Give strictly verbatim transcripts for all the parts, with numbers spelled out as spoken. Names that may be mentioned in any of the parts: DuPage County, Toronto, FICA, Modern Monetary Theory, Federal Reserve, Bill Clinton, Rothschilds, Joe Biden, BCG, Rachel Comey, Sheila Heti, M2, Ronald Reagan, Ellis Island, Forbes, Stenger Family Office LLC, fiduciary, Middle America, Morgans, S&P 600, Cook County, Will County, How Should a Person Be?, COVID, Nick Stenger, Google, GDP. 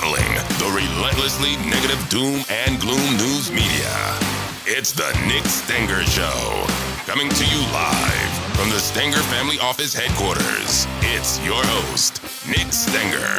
battling the relentlessly negative doom and gloom news media. It's the Nick Stenger Show, coming to you live from the Stenger Family Office headquarters. It's your host, Nick Stenger.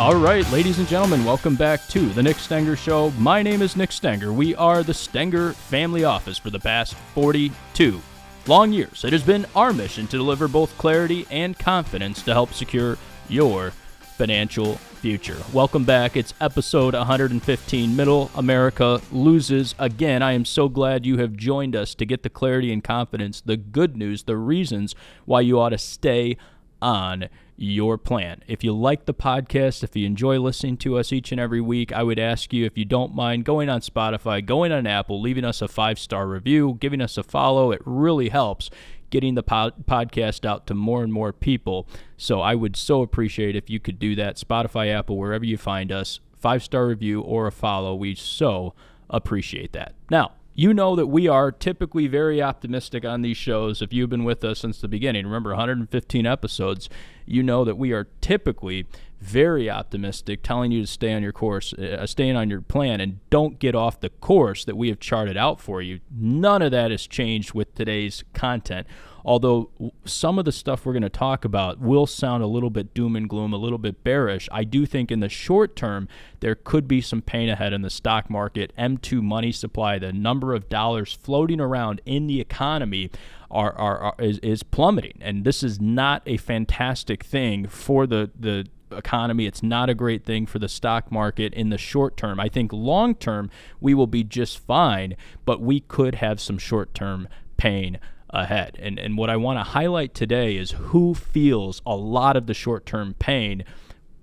All right, ladies and gentlemen, welcome back to the Nick Stenger Show. My name is Nick Stenger. We are the Stenger Family Office for the past forty-two long years. It has been our mission to deliver both clarity and confidence to help secure your financial future. Welcome back. It's episode one hundred fifteen, Middle America Loses Again. I am so glad you have joined us to get the clarity and confidence, the good news, the reasons why you ought to stay on your plan. If you like the podcast, if you enjoy listening to us each and every week, I would ask you, if you don't mind, going on Spotify, going on Apple, leaving us a five-star review, giving us a follow. It really helps getting the pod- podcast out to more and more people. So I would so appreciate if you could do that. Spotify, Apple, wherever you find us, five-star review or a follow. We so appreciate that. Now, you know that we are typically very optimistic on these shows. If you've been with us since the beginning, remember one hundred fifteen episodes, you know that we are typically very optimistic, telling you to stay on your course, uh, staying on your plan, and don't get off the course that we have charted out for you. None of that has changed with today's content, although some of the stuff we're going to talk about will sound a little bit doom and gloom, a little bit bearish. I do think in the short term, there could be some pain ahead in the stock market. M two money supply, the number of dollars floating around in the economy are, are, are is, is plummeting. And this is not a fantastic thing for the, the economy. It's not a great thing for the stock market in the short term. I think long term, we will be just fine, but we could have some short term pain ahead. And and what I want to highlight today is who feels a lot of the short-term pain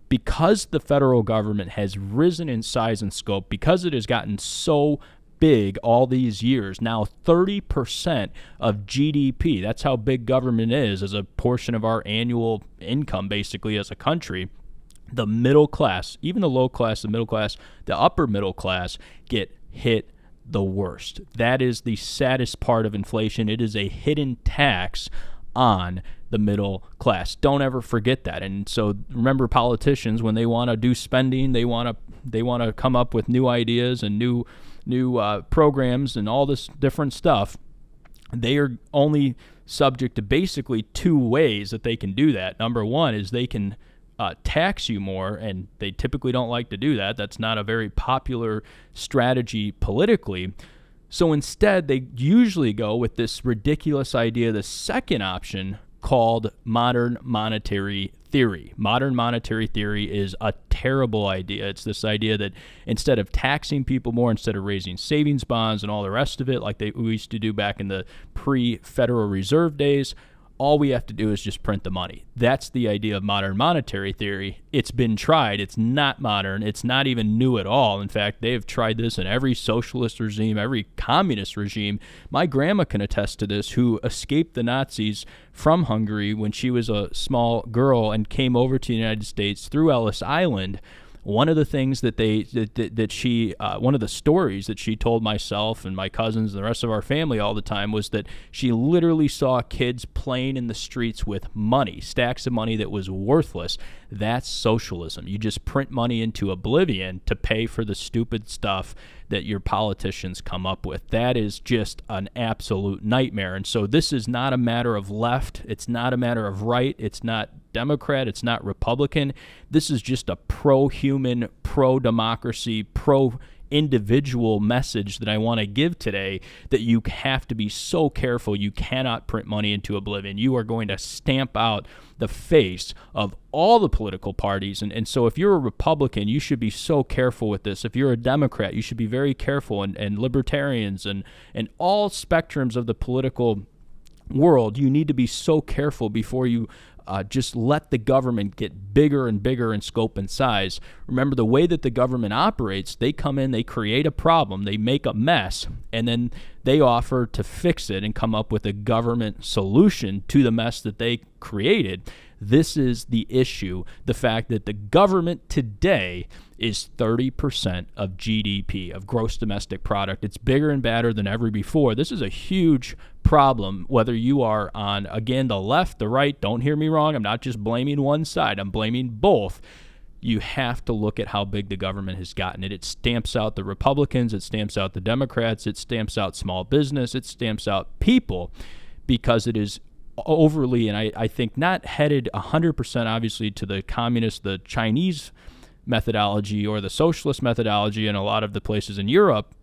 because the federal government has risen in size and scope, because it has gotten so big all these years. Now thirty percent of G D P, that's how big government is as a portion of our annual income, basically, as a country. The middle class, even the low class, the middle class, the upper middle class get hit the worst. That is the saddest part of inflation. It is a hidden tax on the middle class. Don't ever forget that. And so remember, politicians, when they want to do spending, they want to they want to come up with new ideas and new new uh, programs and all this different stuff. They are only subject to basically two ways that they can do that. Number one is they can Uh, tax you more, and they typically don't like to do that. That's not a very popular strategy politically. So instead, they usually go with this ridiculous idea, the second option, called modern monetary theory. Modern monetary theory is a terrible idea. It's this idea that instead of taxing people more, instead of raising savings bonds and all the rest of it, like they we used to do back in the pre-Federal Reserve days, all we have to do is just print the money. That's the idea of modern monetary theory. It's been tried. It's not modern. It's not even new at all. In fact, they've tried this in every socialist regime, every communist regime. My grandma can attest to this, who escaped the Nazis from Hungary when she was a small girl and came over to the United States through Ellis Island. One of the things that they that, that, that she uh, one of the stories that she told myself and my cousins and the rest of our family all the time was that she literally saw kids playing in the streets with money, stacks of money that was worthless. That's socialism. You just print money into oblivion to pay for the stupid stuff that your politicians come up with. That is just an absolute nightmare. And so this is not a matter of left. It's not a matter of right. It's not Democrat. It's not Republican. This is just a pro-human, pro-democracy, pro-individual message that I want to give today, that you have to be so careful. You cannot print money into oblivion. You are going to stamp out the face of all the political parties. And, and so if you're a Republican, you should be so careful with this. If you're a Democrat, you should be very careful. And, and libertarians and, and all spectrums of the political world, you need to be so careful before you Uh, just let the government get bigger and bigger in scope and size. Remember, the way that the government operates, they come in, they create a problem, they make a mess, and then they offer to fix it and come up with a government solution to the mess that they created. This is the issue, the fact that the government today is thirty percent of G D P, of gross domestic product. It's bigger and badder than ever before. This is a huge problem, whether you are on, again, the left, the right, don't hear me wrong, I'm not just blaming one side, I'm blaming both. You have to look at how big the government has gotten it. It stamps out the Republicans, it stamps out the Democrats, it stamps out small business, it stamps out people, because it is overly, and I, I think not headed one hundred percent obviously to the communist, the Chinese methodology or the socialist methodology in a lot of the places in Europe,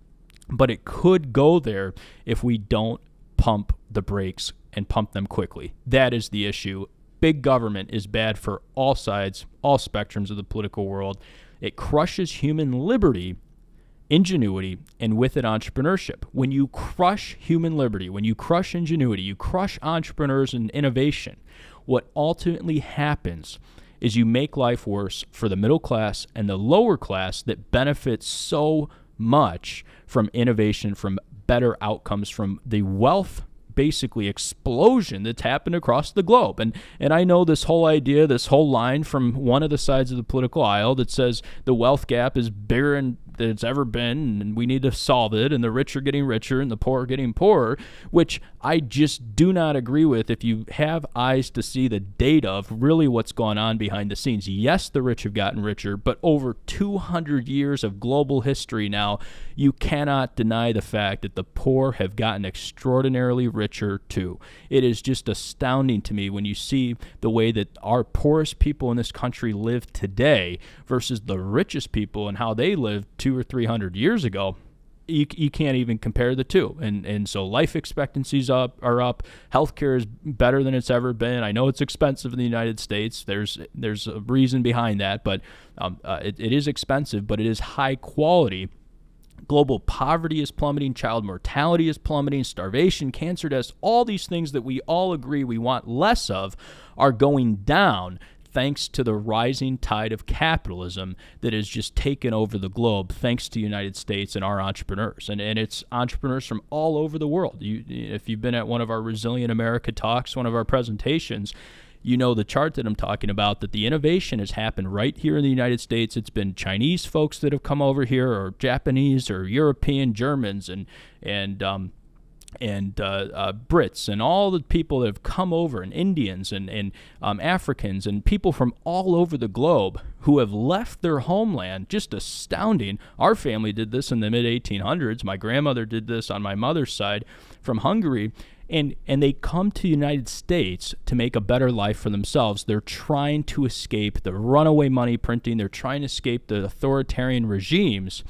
but it could go there if we don't pump the brakes and pump them quickly. That is the issue. Big government is bad for all sides, all spectrums of the political world. It crushes human liberty, ingenuity, and with it, entrepreneurship. When you crush human liberty, when you crush ingenuity, you crush entrepreneurs and innovation, what ultimately happens is you make life worse for the middle class and the lower class that benefits so much from innovation, from better outcomes, from the wealth basically explosion that's happened across the globe. And and I know this whole idea, this whole line from one of the sides of the political aisle that says the wealth gap is bigger than it's ever been and we need to solve it, and the rich are getting richer and the poor are getting poorer, which I just do not agree with. If you have eyes to see the data of really what's going on behind the scenes, yes, the rich have gotten richer, but over two hundred years of global history now, you cannot deny the fact that the poor have gotten extraordinarily rich. Richer too. It is just astounding to me when you see the way that our poorest people in this country live today versus the richest people and how they lived two or three hundred years ago. You, you can't even compare the two. And and so life expectancies up are up. Healthcare is better than it's ever been. I know it's expensive in the United States. There's there's a reason behind that, but um, uh, it, it is expensive, but it is high quality. Global poverty is plummeting, child mortality is plummeting, starvation, cancer deaths, all these things that we all agree we want less of are going down thanks to the rising tide of capitalism that has just taken over the globe thanks to the United States and our entrepreneurs. And, and it's entrepreneurs from all over the world. You, if you've been at one of our Resilient America talks, one of our presentations, you know the chart that I'm talking about, that the innovation has happened right here in the United States. It's been Chinese folks that have come over here, or Japanese, or European, Germans, and and um, and uh, uh, Brits, and all the people that have come over, and Indians, and, and um, Africans, and people from all over the globe who have left their homeland. Just astounding. Our family did this in the mid eighteen hundreds. My grandmother did this on my mother's side from Hungary. And and they come to the United States to make a better life for themselves. They're trying to escape the runaway money printing. They're trying to escape the authoritarian regimes,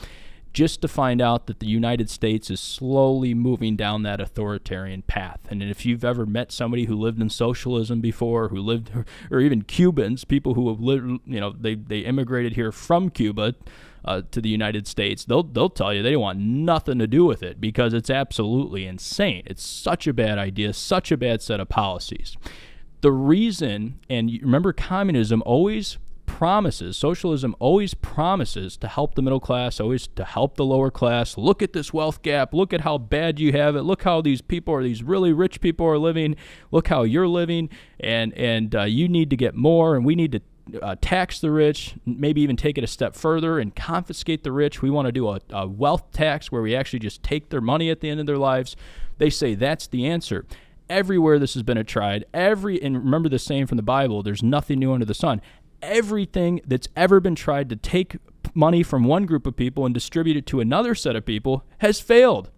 just to find out that the United States is slowly moving down that authoritarian path. And if you've ever met somebody who lived in socialism before, who lived, or even Cubans, people who have lived, you know, they, they immigrated here from Cuba uh, to the United States, they'll, they'll tell you they want nothing to do with it because it's absolutely insane. It's such a bad idea, such a bad set of policies. The reason, and you remember, communism always promises, socialism always promises to help the middle class, always to help the lower class. Look at this wealth gap. Look at how bad you have it. Look how these people are, these really rich people are living. Look how you're living, and and uh, you need to get more, and we need to uh, tax the rich, maybe even take it a step further and confiscate the rich. We want to do a, a wealth tax where we actually just take their money at the end of their lives. They say that's the answer. Everywhere this has been tried, every, and remember the saying from the Bible, there's nothing new under the sun. Everything that's ever been tried to take money from one group of people and distribute it to another set of people has failed.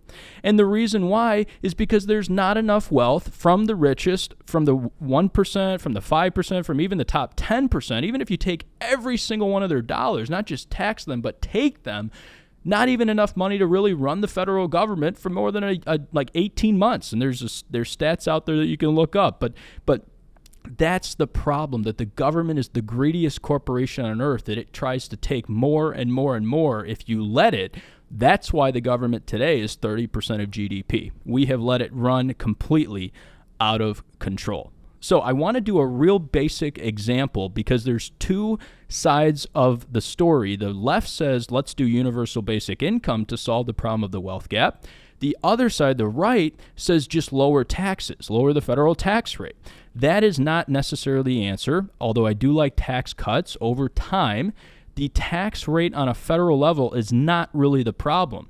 And the reason why is because there's not enough wealth from the richest, from the one percent, from the five percent, from even the top ten percent. Even if you take every single one of their dollars, not just tax them, but take them, not even enough money to really run the federal government for more than a, a, like eighteen months. And there's a, there's stats out there that you can look up, but but that's the problem, that the government is the greediest corporation on earth, that it tries to take more and more and more if you let it. That's why the government today is thirty percent of G D P. We have let it run completely out of control. So I want to do a real basic example, because there's two sides of the story. The left says, let's do universal basic income to solve the problem of the wealth gap. The other side, the right, says just lower taxes, lower the federal tax rate. That is not necessarily the answer, although I do like tax cuts over time. The tax rate on a federal level is not really the problem.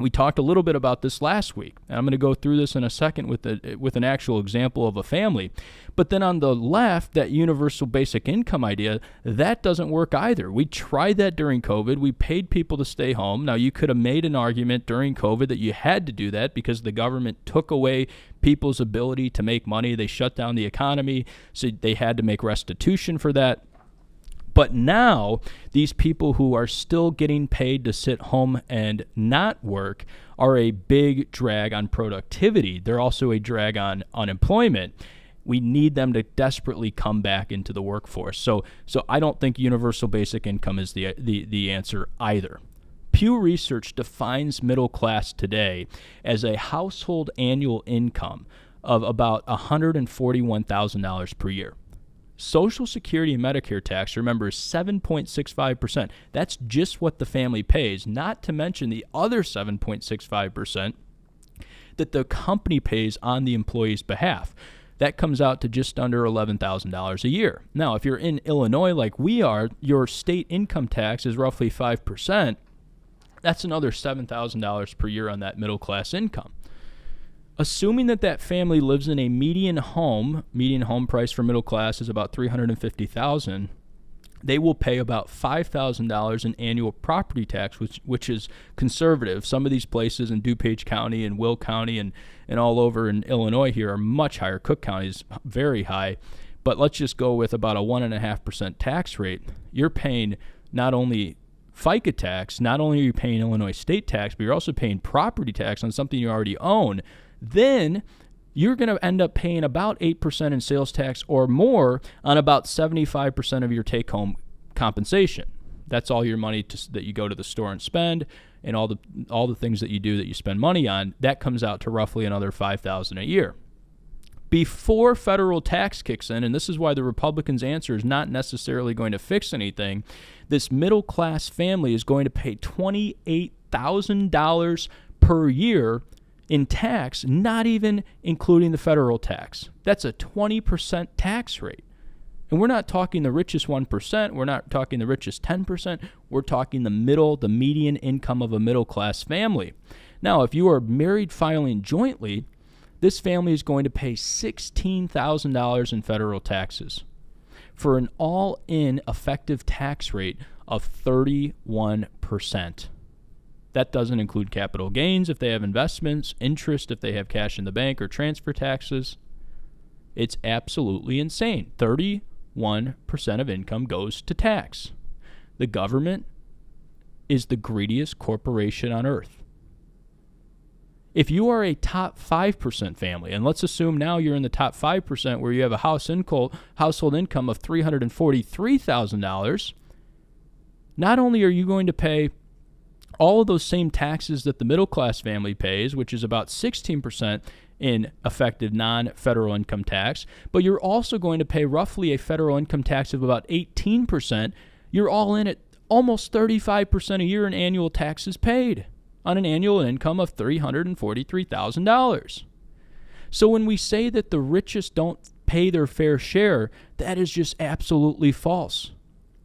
We talked a little bit about this last week, and I'm going to go through this in a second with a, with an actual example of a family. But then on the left, that universal basic income idea, that doesn't work either. We tried that during COVID. We paid people to stay home. Now, you could have made an argument during COVID that you had to do that because the government took away people's ability to make money. They shut down the economy, so they had to make restitution for that. But now, these people who are still getting paid to sit home and not work are a big drag on productivity. They're also a drag on unemployment. We need them to desperately come back into the workforce. So, so I don't think universal basic income is the, the, the answer either. Pew Research defines middle class today as a household annual income of about one hundred forty-one thousand dollars per year. Social Security and Medicare tax, remember, is seven point six five percent. That's just what the family pays, not to mention the other seven point six five percent that the company pays on the employee's behalf. That comes out to just under eleven thousand dollars a year. Now, if you're in Illinois like we are, your state income tax is roughly five percent. That's another seven thousand dollars per year on that middle class income. Assuming that that family lives in a median home, median home price for middle class is about three hundred fifty thousand dollars, they will pay about five thousand dollars in annual property tax, which which is conservative. Some of these places in DuPage County and Will County and, and all over in Illinois here are much higher. Cook County is very high. But let's just go with about a one point five percent tax rate. You're paying not only FICA tax, not only are you paying Illinois state tax, but you're also paying property tax on something you already own. Then you're going to end up paying about eight percent in sales tax or more on about seventy-five percent of your take-home compensation. That's all your money to, that you go to the store and spend, and all the all the things that you do that you spend money on. That comes out to roughly another five thousand dollars a year. Before federal tax kicks in, and this is why the Republicans' answer is not necessarily going to fix anything, this middle-class family is going to pay twenty-eight thousand dollars per year in tax, not even including the federal tax. That's a twenty percent tax rate. And we're not talking the richest one percent. We're not talking the richest ten percent. We're talking the middle, the median income of a middle-class family. Now, if you are married filing jointly, this family is going to pay sixteen thousand dollars in federal taxes for an all-in effective tax rate of thirty-one percent. That doesn't include capital gains if they have investments, interest if they have cash in the bank, or transfer taxes. It's absolutely insane. thirty-one percent of income goes to tax. The government is the greediest corporation on earth. If you are a top five percent family, and let's assume now you're in the top five percent where you have a house inco- household income of three hundred forty-three thousand dollars, not only are you going to pay all of those same taxes that the middle-class family pays, which is about sixteen percent in effective non-federal income tax, but you're also going to pay roughly a federal income tax of about eighteen percent. You're all in at almost thirty-five percent a year in annual taxes paid on an annual income of three hundred forty-three thousand dollars. So when we say that the richest don't pay their fair share, that is just absolutely false.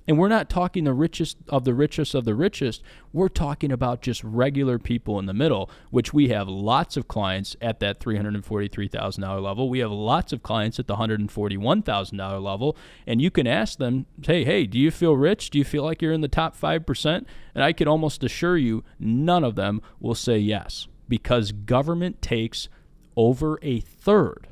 And we're not talking the richest of the richest of the richest. We're talking about just regular people in the middle, which we have lots of clients at that three hundred forty-three thousand dollars level. We have lots of clients at the one hundred forty-one thousand dollars level. And you can ask them, hey, hey, do you feel rich? Do you feel like you're in the top five percent? And I can almost assure you none of them will say yes, because government takes over a third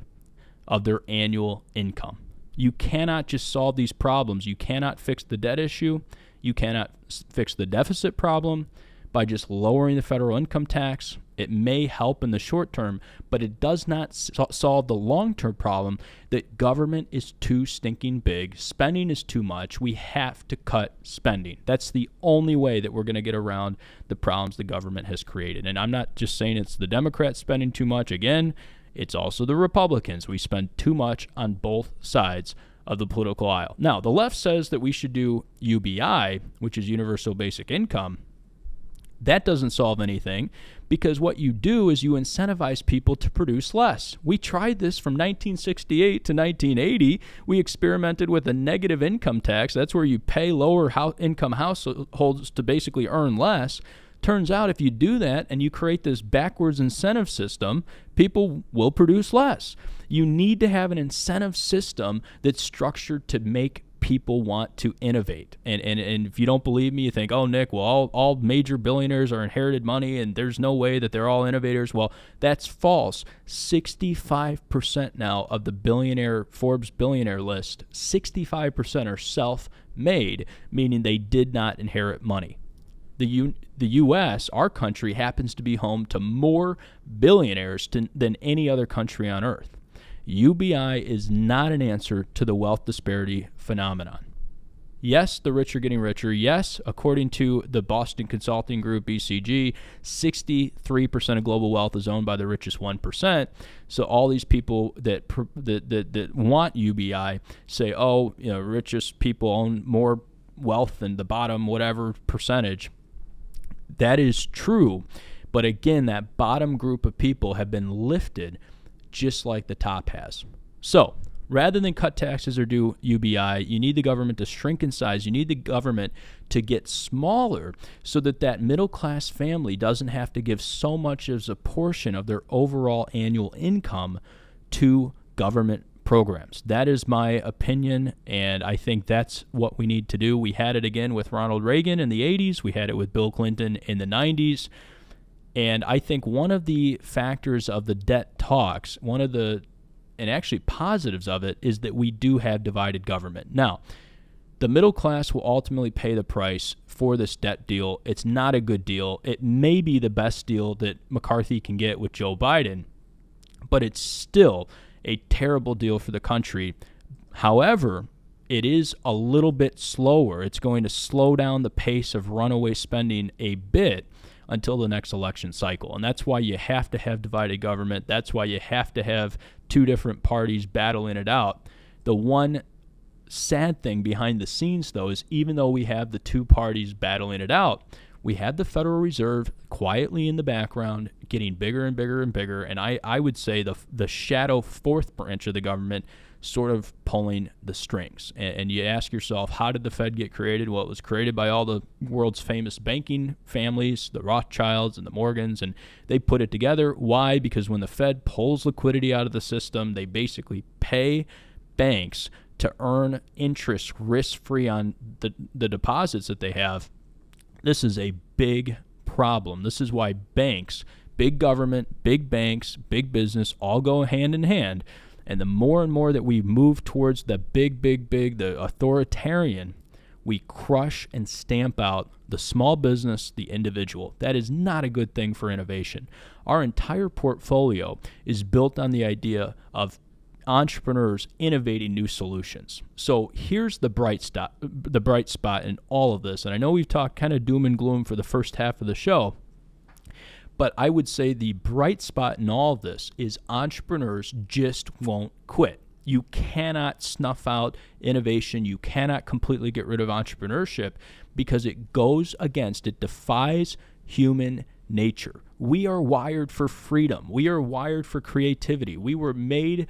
of their annual income. You cannot just solve these problems. You cannot fix the debt issue. You cannot fix the deficit problem by just lowering the federal income tax. It may help in the short term, but it does not so- solve the long-term problem that government is too stinking big. Spending is too much. We have to cut spending. That's the only way that we're going to get around the problems the government has created. And I'm not just saying it's the Democrats spending too much. Again, it's also the Republicans. We spend too much on both sides of the political aisle. Now, the left says that we should do U B I, which is universal basic income. That doesn't solve anything, because what you do is you incentivize people to produce less. We tried this from nineteen sixty-eight to nineteen eighty. We experimented with a negative income tax. That's where you pay lower income households to basically earn less, Turns out if you do that and you create this backwards incentive system, people will produce less. You need to have an incentive system that's structured to make people want to innovate. And, and, and if you don't believe me, you think, oh, Nick, well, all, all major billionaires are inherited money and there's no way that they're all innovators. Well, that's false. sixty-five percent now of the billionaire Forbes billionaire list, sixty-five percent are self-made, meaning they did not inherit money. The U, the U S, our country, happens to be home to more billionaires to, than any other country on earth. U B I is not an answer to the wealth disparity phenomenon. Yes, the rich are getting richer. Yes, according to the Boston Consulting Group, B C G, sixty-three percent of global wealth is owned by the richest one percent. So all these people that that that, that want U B I say, oh, you know, richest people own more wealth than the bottom whatever percentage. That is true. But again, that bottom group of people have been lifted just like the top has. So rather than cut taxes or do U B I, you need the government to shrink in size. You need the government to get smaller so that that middle-class family doesn't have to give so much as a portion of their overall annual income to government programs. That is my opinion, and I think that's what we need to do. We had it again with Ronald Reagan in the eighties. We had it with Bill Clinton in the nineties. And I think one of the factors of the debt talks, one of the, and actually positives of it, is that we do have divided government. Now, the middle class will ultimately pay the price for this debt deal. It's not a good deal. It may be the best deal that McCarthy can get with Joe Biden, but it's still a terrible deal for the country. However, it is a little bit slower. It's going to slow down the pace of runaway spending a bit until the next election cycle. And that's why you have to have divided government. That's why you have to have two different parties battling it out. The one sad thing behind the scenes, though, is even though we have the two parties battling it out, we have the Federal Reserve quietly in the background getting bigger and bigger and bigger. And I, I would say the the shadow fourth branch of the government sort of pulling the strings. And, and you ask yourself, how did the Fed get created? Well, it was created by all the world's famous banking families, the Rothschilds and the Morgans, and they put it together. Why? Because when the Fed pulls liquidity out of the system, they basically pay banks to earn interest risk-free on the, the deposits that they have. This is a big problem. This is why banks, big government, big banks, big business all go hand in hand. And the more and more that we move towards the big, big, big, the authoritarian, we crush and stamp out the small business, the individual. That is not a good thing for innovation. Our entire portfolio is built on the idea of entrepreneurs innovating new solutions. So here's the bright spot, the bright spot in all of this. And I know we've talked kind of doom and gloom for the first half of the show, but I would say the bright spot in all of this is entrepreneurs just won't quit. You cannot snuff out innovation. You cannot completely get rid of entrepreneurship because it goes against, it defies human nature. We are wired for freedom. We are wired for creativity. We were made,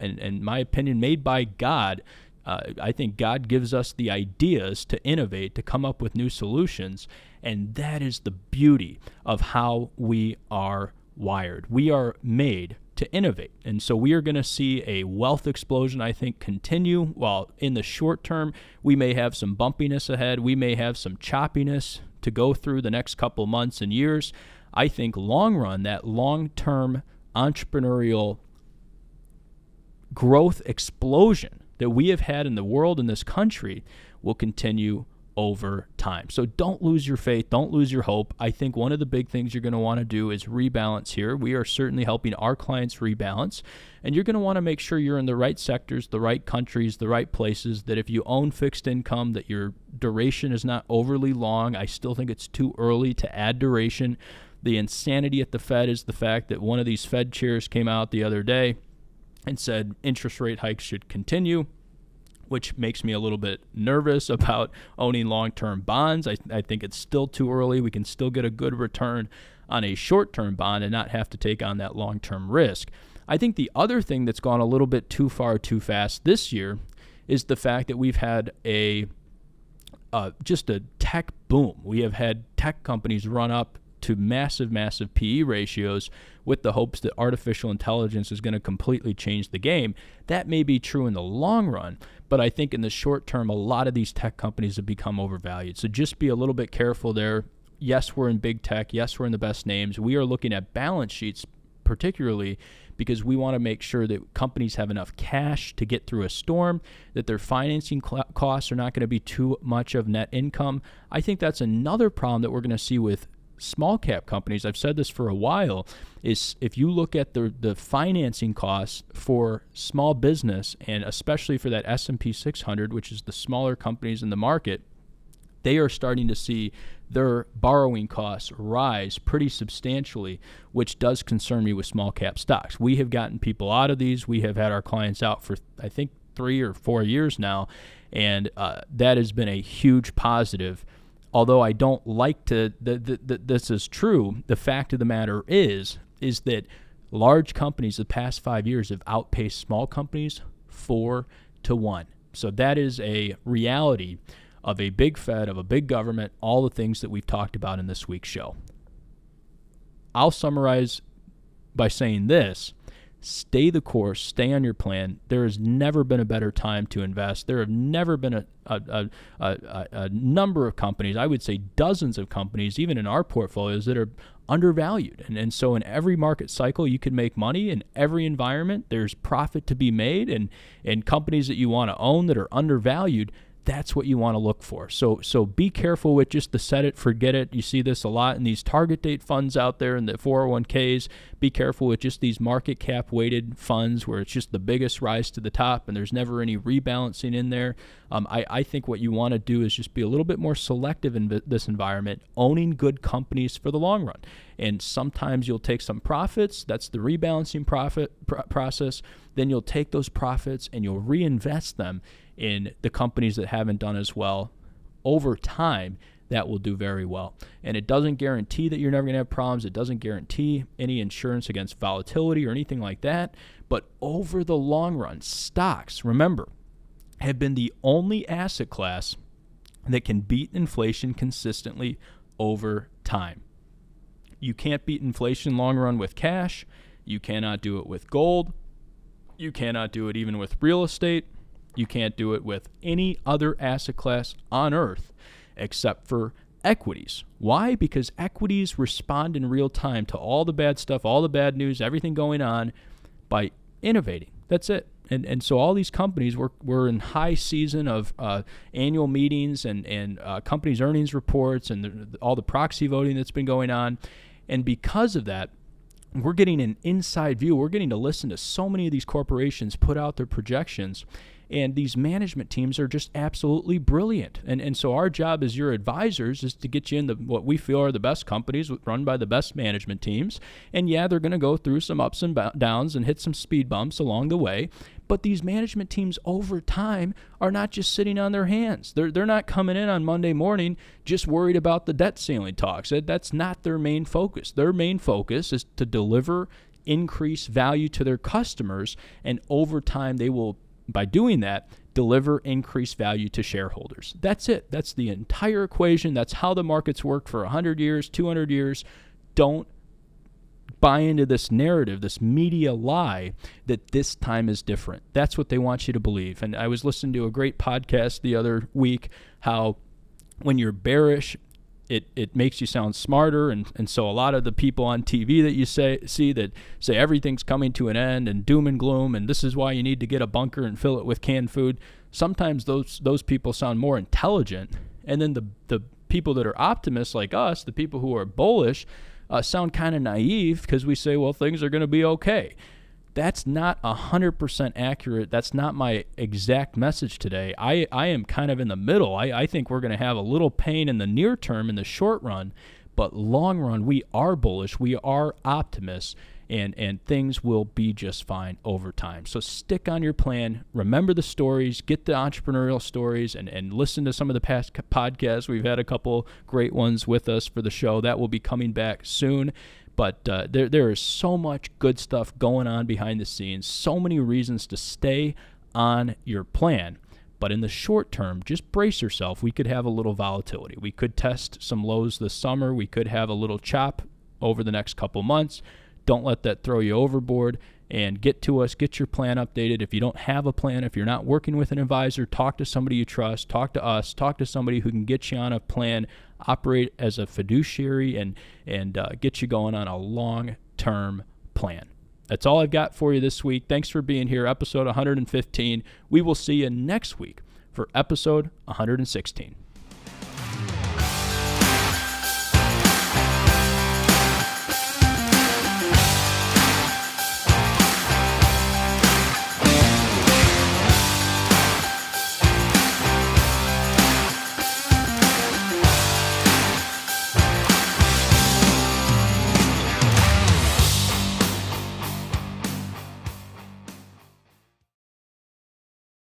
and in my opinion, made by God. Uh, I think God gives us the ideas to innovate, to come up with new solutions. And that is the beauty of how we are wired. We are made to innovate. And so we are going to see a wealth explosion, I think, continue. While in the short term, we may have some bumpiness ahead. We may have some choppiness to go through the next couple months and years. I think long run, that long-term entrepreneurial growth explosion that we have had in the world, in this country, will continue over time. So don't lose your faith. Don't lose your hope. I think one of the big things you're going to want to do is rebalance here. We are certainly helping our clients rebalance. And you're going to want to make sure you're in the right sectors, the right countries, the right places, that if you own fixed income, that your duration is not overly long. I still think it's too early to add duration. The insanity at the Fed is the fact that one of these Fed chairs came out the other day and said interest rate hikes should continue, which makes me a little bit nervous about owning long-term bonds. I, I think it's still too early. We can still get a good return on a short-term bond and not have to take on that long-term risk. I think the other thing that's gone a little bit too far too fast this year is the fact that we've had a uh, just a tech boom. We have had tech companies run up to massive, massive P E ratios with the hopes that artificial intelligence is going to completely change the game. That may be true in the long run, but I think in the short term, a lot of these tech companies have become overvalued. So just be a little bit careful there. Yes, we're in big tech. Yes, we're in the best names. We are looking at balance sheets particularly because we want to make sure that companies have enough cash to get through a storm, that their financing costs are not going to be too much of net income. I think that's another problem that we're going to see with small cap companies. I've said this for a while, is if you look at the, the financing costs for small business, and especially for that S and P six hundred, which is the smaller companies in the market, they are starting to see their borrowing costs rise pretty substantially, which does concern me with small cap stocks. We have gotten people out of these. We have had our clients out for, I think, three or four years now, and uh, that has been a huge positive. Although I don't like to, th- th- th- this is true, the fact of the matter is, is that large companies the past five years have outpaced small companies four to one. So that is a reality of a big Fed, of a big government, all the things that we've talked about in this week's show. I'll summarize by saying this: stay the course, stay on your plan. There has never been a better time to invest. There have never been a, a, a, a, a number of companies, I would say dozens of companies, even in our portfolios, that are undervalued. And, and so in every market cycle, you can make money. In every environment, there's profit to be made. And, and companies that you want to own that are undervalued, that's what you want to look for. So so be careful with just the set it, forget it. You see this a lot in these target date funds out there and the four oh one Ks. Be careful with just these market cap weighted funds where it's just the biggest rise to the top and there's never any rebalancing in there. Um, I, I think what you want to do is just be a little bit more selective in this environment, owning good companies for the long run. And sometimes you'll take some profits. That's the rebalancing profit pr- process. Then you'll take those profits and you'll reinvest them in the companies that haven't done as well. Over time, that will do very well. And it doesn't guarantee that you're never going to have problems. It doesn't guarantee any insurance against volatility or anything like that. But over the long run, stocks, remember, have been the only asset class that can beat inflation consistently over time. You can't beat inflation long run with cash. You cannot do it with gold. You cannot do it even with real estate. You can't do it with any other asset class on earth except for equities. Why? Because equities respond in real time to all the bad stuff, all the bad news, everything going on by innovating. That's it. And and so all these companies were, were in high season of uh, annual meetings and, and uh, companies' earnings reports and the, all the proxy voting that's been going on. And because of that, we're getting an inside view. We're getting to listen to so many of these corporations put out their projections. And these management teams are just absolutely brilliant. And and so our job as your advisors is to get you into what we feel are the best companies run by the best management teams. And yeah, they're going to go through some ups and downs and hit some speed bumps along the way. But these management teams over time are not just sitting on their hands. They're they're not coming in on Monday morning just worried about the debt ceiling talks. That, that's not their main focus. Their main focus is to deliver increased value to their customers. And over time, they will, by doing that, deliver increased value to shareholders. That's it. That's the entire equation. That's how the markets worked for one hundred years, two hundred years. Don't buy into this narrative, this media lie that this time is different. That's what they want you to believe. And I was listening to a great podcast the other week, how when you're bearish, It, it makes you sound smarter, and, and so a lot of the people on T V that you say, see that say everything's coming to an end and doom and gloom and this is why you need to get a bunker and fill it with canned food, sometimes those those people sound more intelligent. And then the, the people that are optimists like us, the people who are bullish, uh, sound kind of naive because we say, well, things are going to be okay. That's not one hundred percent accurate. That's not my exact message today. I, I am kind of in the middle. I, I think we're going to have a little pain in the near term, in the short run, but long run, we are bullish. We are optimists, and, and things will be just fine over time. So stick on your plan. Remember the stories. Get the entrepreneurial stories and, and listen to some of the past podcasts. We've had a couple great ones with us for the show. That will be coming back soon. But uh, there, there is so much good stuff going on behind the scenes, so many reasons to stay on your plan. But in the short term, just brace yourself. We could have a little volatility. We could test some lows this summer. We could have a little chop over the next couple months. Don't let that throw you overboard. And get to us, get your plan updated. If you don't have a plan, if you're not working with an advisor, talk to somebody you trust, talk to us, talk to somebody who can get you on a plan, operate as a fiduciary, and, and uh, get you going on a long-term plan. That's all I've got for you this week. Thanks for being here, episode one hundred fifteen. We will see you next week for episode one hundred sixteen.